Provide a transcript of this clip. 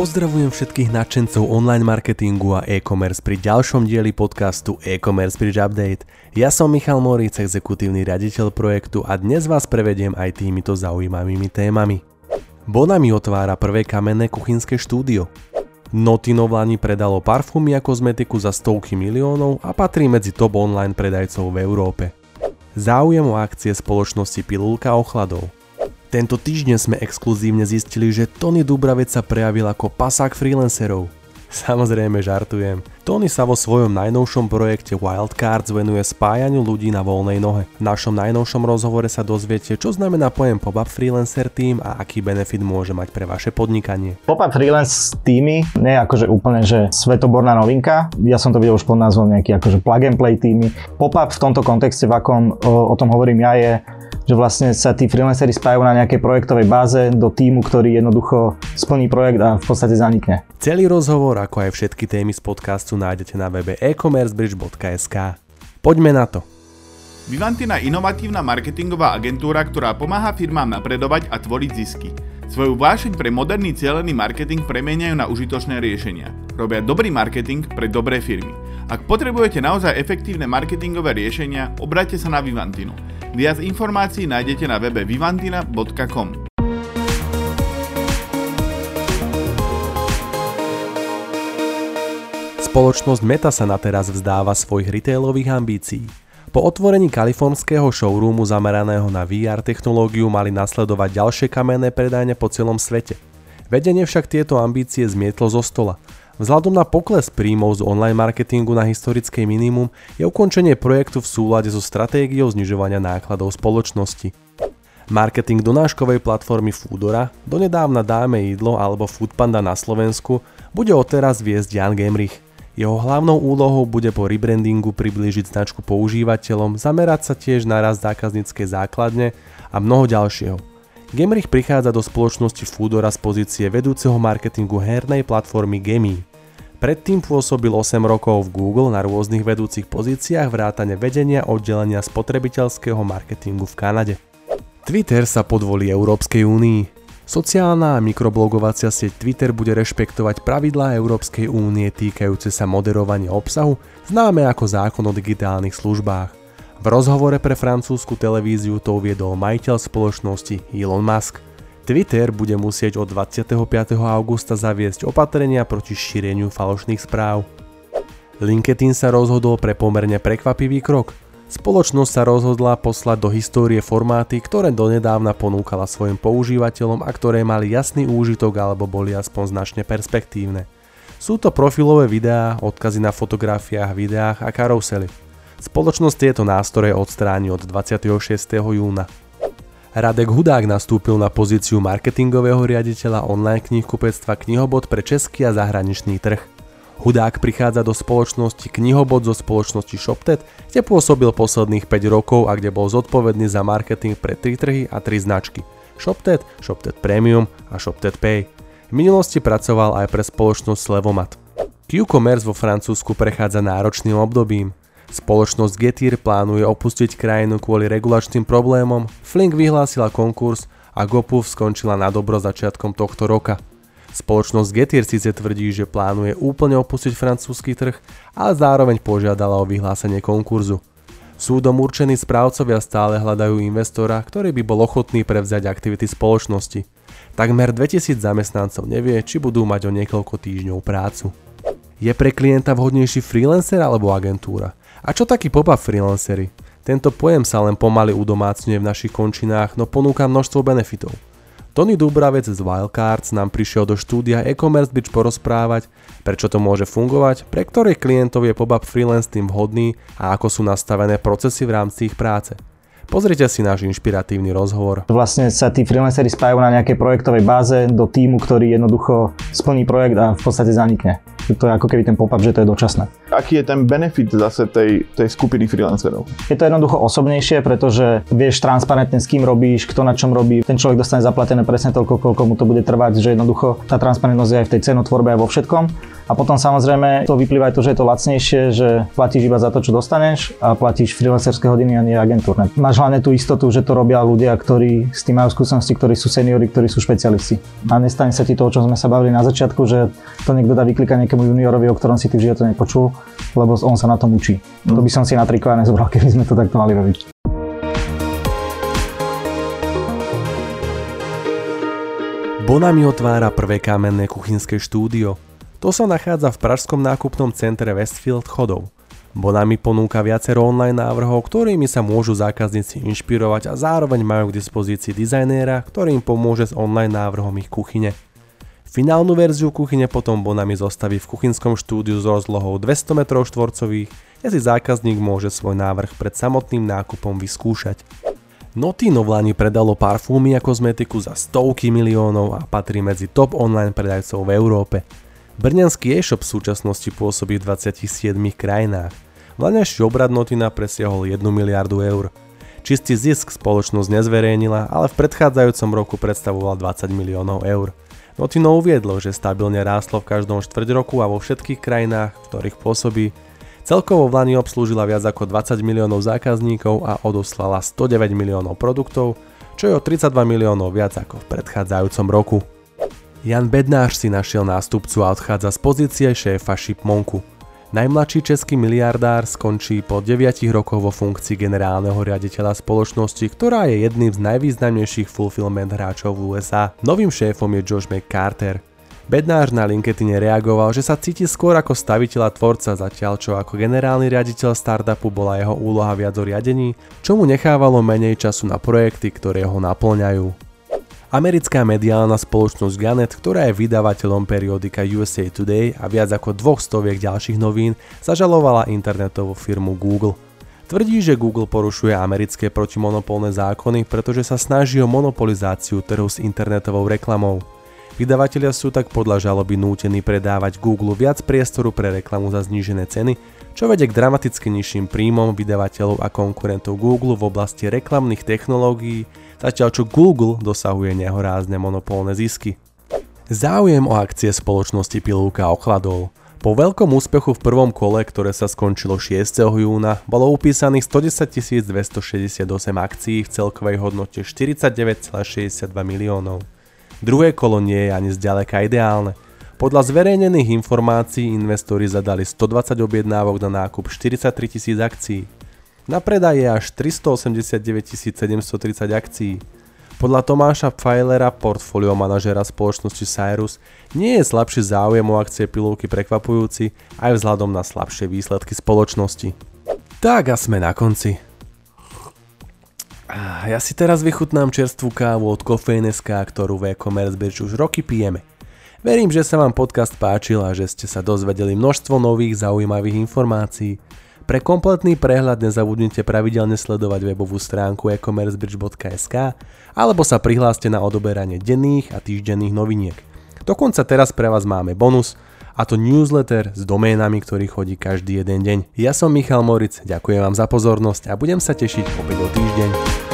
Pozdravujem všetkých nadšencov online marketingu a e-commerce pri ďalšom dieli podcastu E-commerce Bridge Update. Ja som Michal Moricz, exekutívny riaditeľ projektu a dnes vás prevediem aj týmito zaujímavými témami. Bonami otvára prvé kamenné kuchynské štúdio. Notino v Lani predalo parfúmy a kozmetiku za stovky miliónov a patrí medzi top online predajcov v Európe. Záujem o akcie spoločnosti Pilulka ochladol. Tento týždeň sme exkluzívne zistili, že Tony Dúbravec sa prejavil ako pasák freelancerov. Samozrejme žartujem. Tony sa vo svojom najnovšom projekte Wildcards venuje spájaniu ľudí na voľnej nohe. V našom najnovšom rozhovore sa dozviete, čo znamená pojem pop-up freelancer tým a aký benefit môže mať pre vaše podnikanie. Pop-up freelance týmy nie je akože úplne že svetoborná novinka. Ja som to videl už pod názvom nejaký akože plug and play týmy. Pop-up v tomto kontexte, v akom o tom hovorím ja, je, že vlastne sa tí freelanceri spájajú na nejakej projektovej báze do týmu, ktorý jednoducho splní projekt a v podstate zanikne. Celý rozhovor, ako aj všetky témy z podcastu, nájdete na webe e-commercebridge.sk. Poďme na to. Vivantina je inovatívna marketingová agentúra, ktorá pomáha firmám napredovať a tvoriť zisky. Svoju vášeň pre moderný cielený marketing premeniajú na užitočné riešenia. Robia dobrý marketing pre dobré firmy. Ak potrebujete naozaj efektívne marketingové riešenia, obráťte sa na Vivantinu. Viac informácií nájdete na webe vivandina.com. Spoločnosť Meta sa nateraz vzdáva svojich retailových ambícií. Po otvorení kalifornského showroomu zameraného na VR technológiu mali nasledovať ďalšie kamenné predajne po celom svete. Vedenie však tieto ambície zmietlo zo stola. Vzhľadom na pokles príjmov z online marketingu na historické minimum je ukončenie projektu v súlade so stratégiou znižovania nákladov spoločnosti. Marketing donáškovej platformy Foodora, donedávna Dáme jídlo alebo foodpanda na Slovensku, bude odteraz viesť Jan Gemrich. Jeho hlavnou úlohou bude po rebrandingu priblížiť značku používateľom, zamerať sa tiež na rast zákazníckej základne a mnoho ďalšieho. Gemrich prichádza do spoločnosti Foodora z pozície vedúceho marketingu hernej platformy Gemi. Predtým pôsobil 8 rokov v Google na rôznych vedúcich pozíciách vrátane vedenia oddelenia spotrebiteľského marketingu v Kanade. Twitter sa podvolí Európskej únii. Sociálna a mikroblogovacia sieť Twitter bude rešpektovať pravidlá Európskej únie týkajúce sa moderovania obsahu, známe ako zákon o digitálnych službách. V rozhovore pre francúzsku televíziu to uviedol majiteľ spoločnosti Elon Musk. Twitter bude musieť od 25. augusta zaviesť opatrenia proti šíreniu falošných správ. LinkedIn sa rozhodol pre pomerne prekvapivý krok. Spoločnosť sa rozhodla poslať do histórie formáty, ktoré donedávna ponúkala svojim používateľom a ktoré mali jasný úžitok alebo boli aspoň značne perspektívne. Sú to profilové videá, odkazy na fotografiách, videách a karusely. Spoločnosť tieto nástroje odstráni od 26. júna. Radek Hudák nastúpil na pozíciu marketingového riaditeľa online knihkupectva Knihobot pre český a zahraničný trh. Hudák prichádza do spoločnosti Knihobot zo spoločnosti Shoptet, kde pôsobil posledných 5 rokov a kde bol zodpovedný za marketing pre 3 trhy a 3 značky – Shoptet, Shoptet Premium a Shoptet Pay. V minulosti pracoval aj pre spoločnosť Levomat. Q-commerce vo Francúzsku prechádza náročným obdobím. Spoločnosť Getir plánuje opustiť krajinu kvôli regulačným problémom, Flink vyhlásila konkurs a Gopuff skončila na dobro začiatkom tohto roka. Spoločnosť Getir síce tvrdí, že plánuje úplne opustiť francúzsky trh, ale zároveň požiadala o vyhlásenie konkurzu. Súdom určení správcovia stále hľadajú investora, ktorý by bol ochotný prevziať aktivity spoločnosti. Takmer 2000 zamestnancov nevie, či budú mať o niekoľko týždňov prácu. Je pre klienta vhodnejší freelancer alebo agentúra? A čo taký pop-up freelanceri? Tento pojem sa len pomaly udomácňuje v našich končinách, no ponúka množstvo benefitov. Tony Dúbravec z Wildcards nám prišiel do štúdia e-commerce Bridge porozprávať, prečo to môže fungovať, pre ktorých klientov je pop-up freelance tým vhodný a ako sú nastavené procesy v rámci ich práce. Pozrite si náš inšpiratívny rozhovor. Vlastne sa tí freelanceri spájajú na nejakej projektovej báze do týmu, ktorý jednoducho splní projekt a v podstate zanikne. To je ako keby ten pop-up, že to je dočasné. aký je ten benefit zase tej skupiny freelancerov? Je to jednoducho osobnejšie, pretože vieš transparentne, s kým robíš, kto na čom robí. Ten človek dostane zaplatené presne toľko, koľko mu to bude trvať, že jednoducho tá transparentnosť je aj v tej cenotvorbe, aj vo všetkom. A potom samozrejme to vyplýva aj to, že je to lacnejšie, že platíš iba za to, čo dostaneš a platíš freelancerské hodiny a nie agentúrne. Máš hlavne tú istotu, že to robia ľudia, ktorí s tým majú skúsenosti, ktorí sú seniori, ktorí sú špecialisti. A nestane sa ti to, o čom sme sa bavili na začiatku, že to niekto dá vyklikať nejakému juniorovi, o ktorom si ty v živote nepočul, lebo on sa na tom učí. To by som si na triko aj nezobral, keby sme to takto mali robiť. Bonami otvára prvé kamenné kuchynské štúdio. To sa nachádza v pražskom nákupnom centre Westfield chodov. Bonami ponúka viacero online návrhov, ktorými sa môžu zákazníci inšpirovať a zároveň majú k dispozícii dizajnéra, ktorý im pomôže s online návrhom ich kuchyne. Finálnu verziu kuchyne potom Bonami zostaví v kuchynskom štúdiu s rozlohou 200 m2, kde si zákazník môže svoj návrh pred samotným nákupom vyskúšať. Notino v Lani predalo parfúmy a kozmetiku za stovky miliónov a patrí medzi top online predajcov v Európe. Brňanský e-shop v súčasnosti pôsobí v 27 krajinách. Vlaňajší obrad Notina presiahol 1 miliardu eur. Čistý zisk spoločnosť nezverejnila, ale v predchádzajúcom roku predstavoval 20 miliónov eur. Notino uviedlo, že stabilne rástlo v každom štvrť roku a vo všetkých krajinách, v ktorých pôsobí. Celkovo v Lani obslúžila viac ako 20 miliónov zákazníkov a odoslala 109 miliónov produktov, čo je o 32 miliónov viac ako v predchádzajúcom roku. Jan Bednáš si našiel nástupcu a odchádza z pozície šéfa Shipmunku. Najmladší český miliardár skončí po 9 rokoch vo funkcii generálneho riaditeľa spoločnosti, ktorá je jedným z najvýznamnejších fulfillment hráčov v USA. Novým šéfom je Josh McCarter. Bednáš na LinkedIne reagoval, že sa cíti skôr ako staviteľ a tvorca, zatiaľ čo ako generálny riaditeľ startupu bola jeho úloha viac o riadení, čo mu nechávalo menej času na projekty, ktoré ho napĺňajú. Americká mediálna spoločnosť Gannet, ktorá je vydavateľom periodika USA Today a viac ako 200 ďalších novín, zažalovala internetovú firmu Google. Tvrdí, že Google porušuje americké protimonopolné zákony, pretože sa snaží o monopolizáciu trhu s internetovou reklamou. Vydavatelia sú tak podľa žaloby nútení predávať Google viac priestoru pre reklamu za znížené ceny, čo vedie k dramaticky nižším príjmom vydavateľov a konkurentov Google v oblasti reklamných technológií, zatiaľ čo Google dosahuje nehorázne monopolné zisky. Záujem o akcie spoločnosti Pilulka ochladol. Po veľkom úspechu v prvom kole, ktoré sa skončilo 6. júna, bolo upísaných 110 268 akcií v celkovej hodnote 49,62 miliónov. Druhé kolo nie je ani zďaleka ideálne. Podľa zverejnených informácií investori zadali 120 objednávok na nákup 43 000 akcií. Na predaj je až 389 730 akcií. Podľa Tomáša Pfajlera, portfólio manažera spoločnosti Cyrus, nie je slabší záujem o akcie Pilulky prekvapujúci aj vzhľadom na slabšie výsledky spoločnosti. Tak a sme na konci. Ja si teraz vychutnám čerstvú kávu od Kofeín.sk, ktorú v e-commerce bridge už roky pijeme. Verím, že sa vám podcast páčil a že ste sa dozvedeli množstvo nových zaujímavých informácií. Pre kompletný prehľad nezabudnite pravidelne sledovať webovú stránku e-commercebridge.sk alebo sa prihláste na odoberanie denných a týždenných noviniek. Dokonca teraz pre vás máme bonus, a to newsletter s doménami, ktorý chodí každý jeden deň. Ja som Michal Moricz, ďakujem vám za pozornosť a budem sa tešiť opäť o týždeň.